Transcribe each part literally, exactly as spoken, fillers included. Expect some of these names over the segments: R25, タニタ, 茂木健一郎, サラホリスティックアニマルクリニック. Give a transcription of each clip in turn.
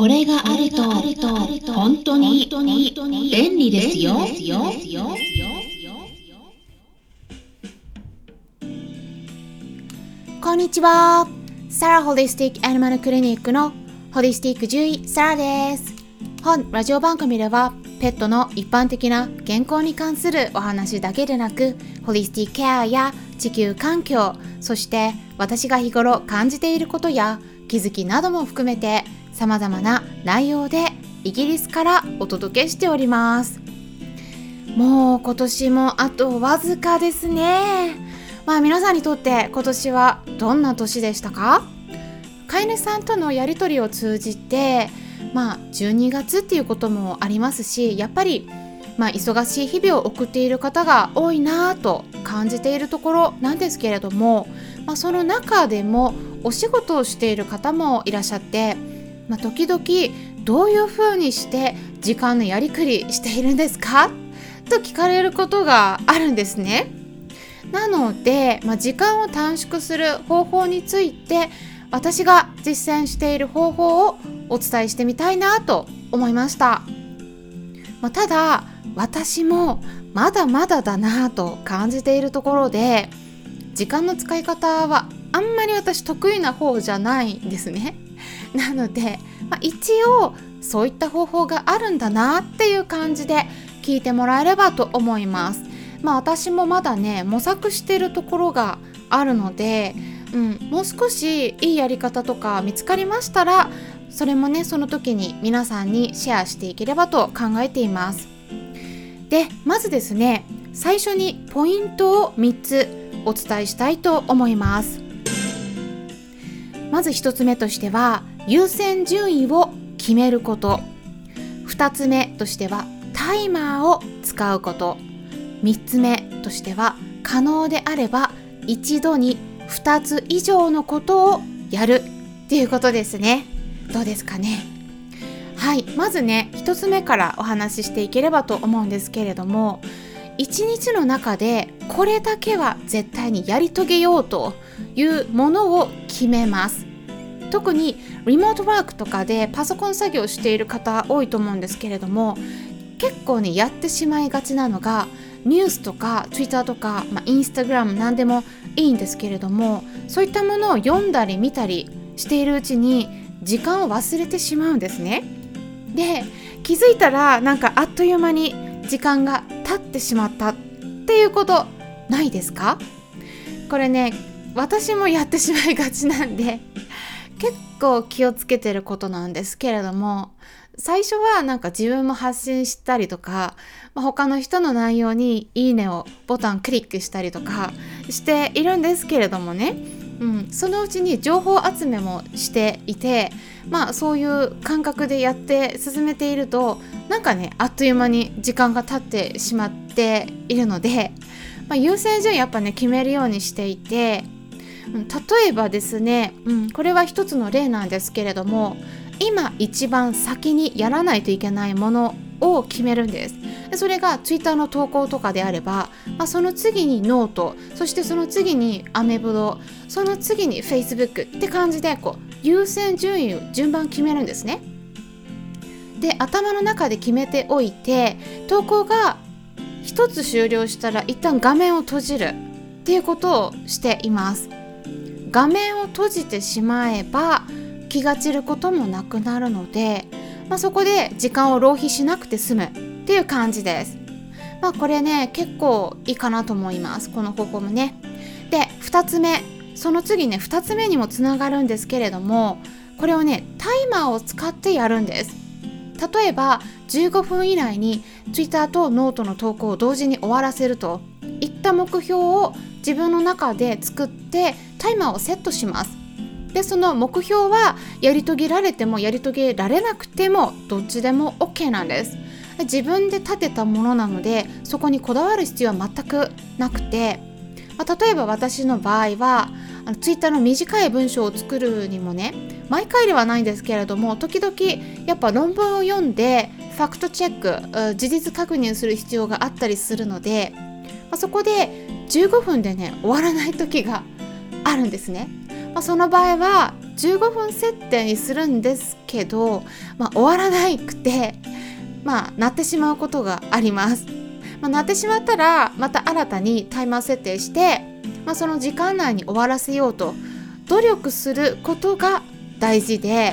これがあると本当に便利ですよ。こんにちは、サラホリスティックアニマルクリニックのホリスティック獣医サラです。本ラジオ番組ではペットの一般的な健康に関するお話だけでなく、ホリスティックケアや地球環境、そして私が日頃感じていることや気づきなども含めて様々な内容でイギリスからお届けしております。もう今年もあとわずかですね。まあ皆さんにとって今年はどんな年でしたか？飼い主さんとのやり取りを通じて、まあじゅうにがつっていうこともありますし、やっぱりまあ忙しい日々を送っている方が多いなぁと感じているところなんですけれども、まあ、その中でもお仕事をしている方もいらっしゃって、まあ、時々どういう風にして時間のやりくりしているんですかと聞かれることがあるんですね。なので、まあ、時間を短縮する方法について私が実践している方法をお伝えしてみたいなと思いました。まあ、ただ私もまだまだだなと感じているところで、時間の使い方はあんまり私得意な方じゃないんですね。なので、まあ、一応そういった方法があるんだなっていう感じで聞いてもらえればと思います。まあ私もまだね模索しているところがあるので、うん、もう少しいいやり方とか見つかりましたら、それもねその時に皆さんにシェアしていければと考えています。で、まずですね、最初にポイントをみっつお伝えしたいと思います。まずひとつめとしては優先順位を決めること、ふたつめとしてはタイマーを使うこと、みっつめとしては可能であれば一度にふたつ以上のことをやるっていうことですね。どうですかね。はい、まずねひとつめからお話ししていければと思うんですけれども、いちにちの中でこれだけは絶対にやり遂げようというものを決めます。特にリモートワークとかでパソコン作業している方多いと思うんですけれども、結構ねやってしまいがちなのがニュースとか Twitter とか、まあ、Instagram 何でもいいんですけれども、そういったものを読んだり見たりしているうちに時間を忘れてしまうんですね。で、気づいたらなんかあっという間に時間が経ってしまったっていうことないですか？これね私もやってしまいがちなんで結構気をつけてることなんですけれども、最初はなんか自分も発信したりとか、まあ、他の人の内容にいいねをボタンクリックしたりとかしているんですけれどもね、うん、そのうちに情報集めもしていて、まあそういう感覚でやって進めていると、なんかねあっという間に時間が経ってしまっているので、まあ、優先順位やっぱね決めるようにしていて、うん、例えばですね、うん、これは一つの例なんですけれども、今一番先にやらないといけないものを決めるんです。それがツイッターの投稿とかであれば、まあ、その次にノート、そしてその次にアメブロ、その次にフェイスブックって感じでこう優先順位を順番決めるんですね。で、頭の中で決めておいて、投稿が一つ終了したら一旦画面を閉じるっていうことをしています。画面を閉じてしまえば気が散ることもなくなるので、まあ、そこで時間を浪費しなくて済むっていう感じです。まあこれね結構いいかなと思います、この方法もね。で、ふたつめ、その次ねふたつめにもつながるんですけれども、これをねタイマーを使ってやるんです。例えばじゅうごふん以内に Twitter とノートの投稿を同時に終わらせるといった目標を自分の中で作ってタイマーをセットします。で、その目標はやり遂げられてもやり遂げられなくてもどっちでも OK なんです。自分で立てたものなのでそこにこだわる必要は全くなくて、まあ、例えば私の場合はあの Twitter の短い文章を作るにもね、毎回ではないんですけれども、時々やっぱ論文を読んでファクトチェック、事実確認する必要があったりするので、まあ、そこでじゅうごふんでね終わらない時があるんですね。まあ、その場合はじゅうごふん設定にするんですけど、まあ、終わらなくて、まあ、鳴ってしまうことがあります。まあ、鳴ってしまったらまた新たにタイマー設定して、まあ、その時間内に終わらせようと努力することが大事で、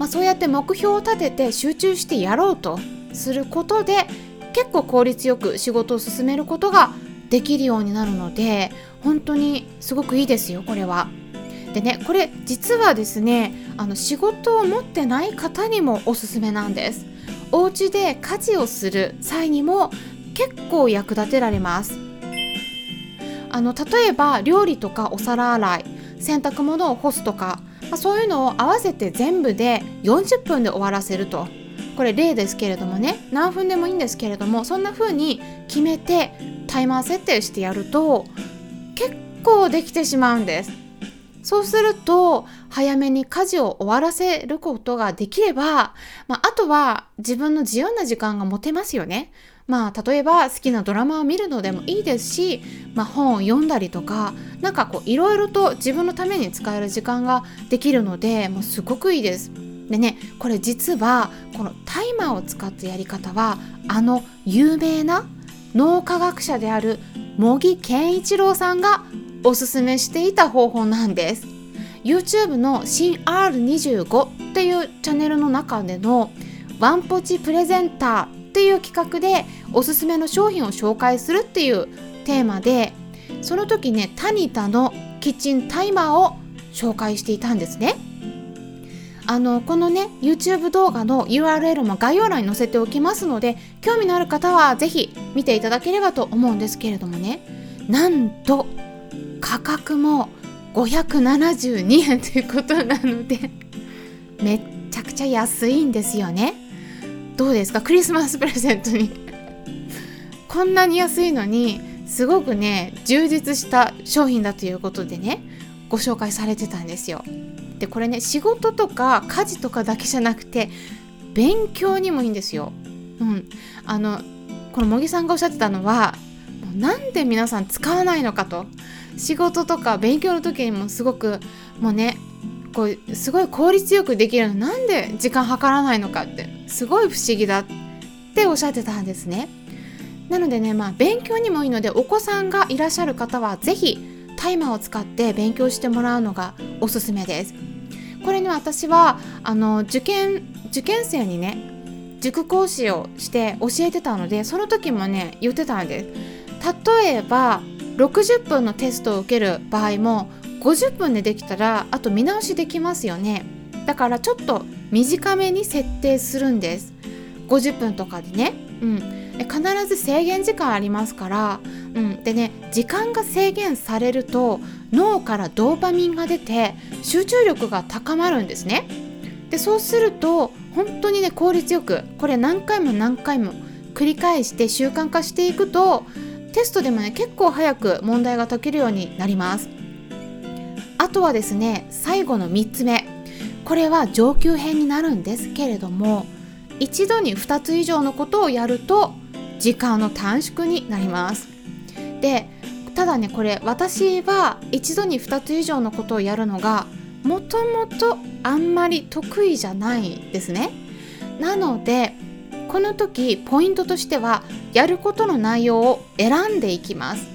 まあ、そうやって目標を立てて集中してやろうとすることで結構効率よく仕事を進めることができるようになるので、本当にすごくいいですよこれは。でね、これ実はですね、あの仕事を持ってない方にもおすすめなんです。お家で家事をする際にも結構役立てられます。あの例えば料理とかお皿洗い、洗濯物を干すとか、まあ、そういうのを合わせて全部でよんじゅっぷんで終わらせると。これ例ですけれどもね、何分でもいいんですけれども、そんな風に決めてタイマー設定してやると結構できてしまうんです。そうすると早めに家事を終わらせることができれば、まあ、あとは自分の自由な時間が持てますよね。まあ、例えば好きなドラマを見るのでもいいですし、まあ、本を読んだりとか、なんかこういろいろと自分のために使える時間ができるので、もうすごくいいです。でね、これ実はこのタイマーを使ったやり方は、あの有名な脳科学者である茂木健一郎さんがおすすめしていた方法なんです。 YouTube の新 アールにじゅうご っていうチャンネルの中でのワンポチプレゼンターっていう企画でおすすめの商品を紹介するっていうテーマで、その時ねタニタのキッチンタイマーを紹介していたんですね。あのこのね YouTube 動画の ユーアールエル も概要欄に載せておきますので、興味のある方はぜひ見ていただければと思うんですけれどもね、なんと価格もごひゃくななじゅうにえんということなのでめっちゃくちゃ安いんですよね。どうですか、クリスマスプレゼントにこんなに安いのに、すごくね充実した商品だということでね、ご紹介されてたんですよ。でこれね、仕事とか家事とかだけじゃなくて勉強にもいいんですよ。うん、あのこの茂木さんがおっしゃってたのは、なんで皆さん使わないのかと。仕事とか勉強の時にもすごくもうねこうすごい効率よくできるの、なんで時間計らないのかってすごい不思議だっておっしゃってたんですね。なのでね、まあ、勉強にもいいので、お子さんがいらっしゃる方はぜひタイマーを使って勉強してもらうのがおすすめです。これね、私はあの受験受験生にね塾講師をして教えてたので、その時もね言ってたんです。例えばろくじゅっぷんのテストを受ける場合もごじゅっぷんでできたらあと見直しできますよね。だからちょっと短めに設定するんです。ごじゅっぷんとかでね、うん、で必ず制限時間ありますから、うん、でね時間が制限されると脳からドーパミンが出て集中力が高まるんですね。でそうすると本当にね効率よく、これ何回も何回も繰り返して習慣化していくとテストでもね結構早く問題が解けるようになります。あとはですね、最後のみっつめ、これは上級編になるんですけれども、一度にふたつ以上のことをやると時間の短縮になります。でただね、これ私は一度にふたつ以上のことをやるのがもともとあんまり得意じゃないんですね。なのでこの時ポイントとしては、やることの内容を選んでいきます。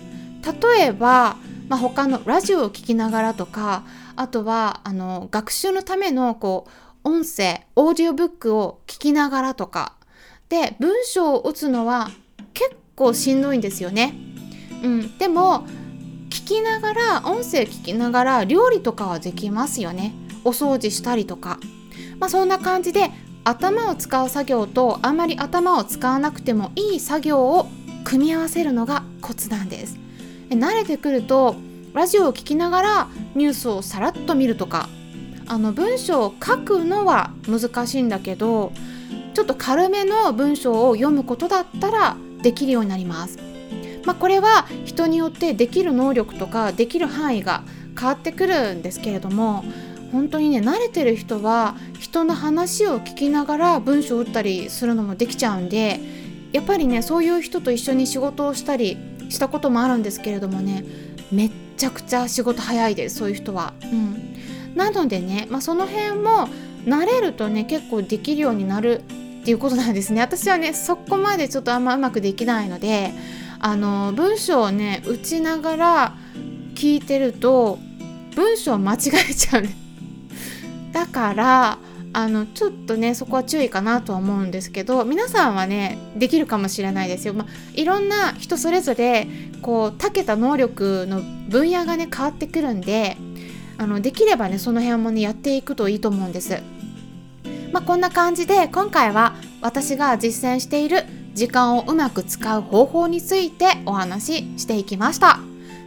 例えば、まあ、他のラジオを聞きながらとか、あとはあの学習のためのこう音声オーディオブックを聞きながらとかで、文章を打つのは結構しんどいんですよね。うん、でも聞きながら音声聞きながら料理とかはできますよね。お掃除したりとか、まあ、そんな感じで頭を使う作業とあまり頭を使わなくてもいい作業を組み合わせるのがコツなんです。慣れてくるとラジオを聞きながらニュースをさらっと見るとか、あの文章を書くのは難しいんだけど、ちょっと軽めの文章を読むことだったらできるようになります。まあ、これは人によってできる能力とかできる範囲が変わってくるんですけれども、本当にね慣れてる人は人の話を聞きながら文章を打ったりするのもできちゃうんで、やっぱりねそういう人と一緒に仕事をしたりしたこともあるんですけれどもね、めっちゃくちゃ仕事早いです、そういう人は。うん、なのでね、まあ、その辺も慣れるとね結構できるようになるっていうことなんですね。私はねそこまでちょっとあんまうまくできないので、あの文章をね打ちながら聞いてると文章を間違えちゃうねだからあのちょっとねそこは注意かなとは思うんですけど、皆さんはねできるかもしれないですよ。まあ、いろんな人それぞれこう長けた能力の分野がね変わってくるんで、あのできればねその辺もねやっていくといいと思うんです。まあ、こんな感じで今回は私が実践している時間をうまく使う方法についてお話ししていきました。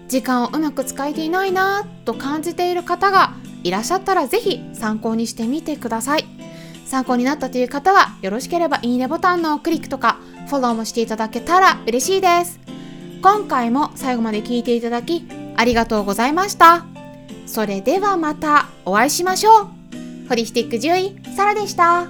時間をうまく使えていないなと感じている方がいらっしゃったらぜひ参考にしてみてください。参考になったという方はよろしければいいねボタンのクリックとかフォローもしていただけたら嬉しいです。今回も最後まで聞いていただきありがとうございました。それではまたお会いしましょう。ホリスティック獣医サラでした。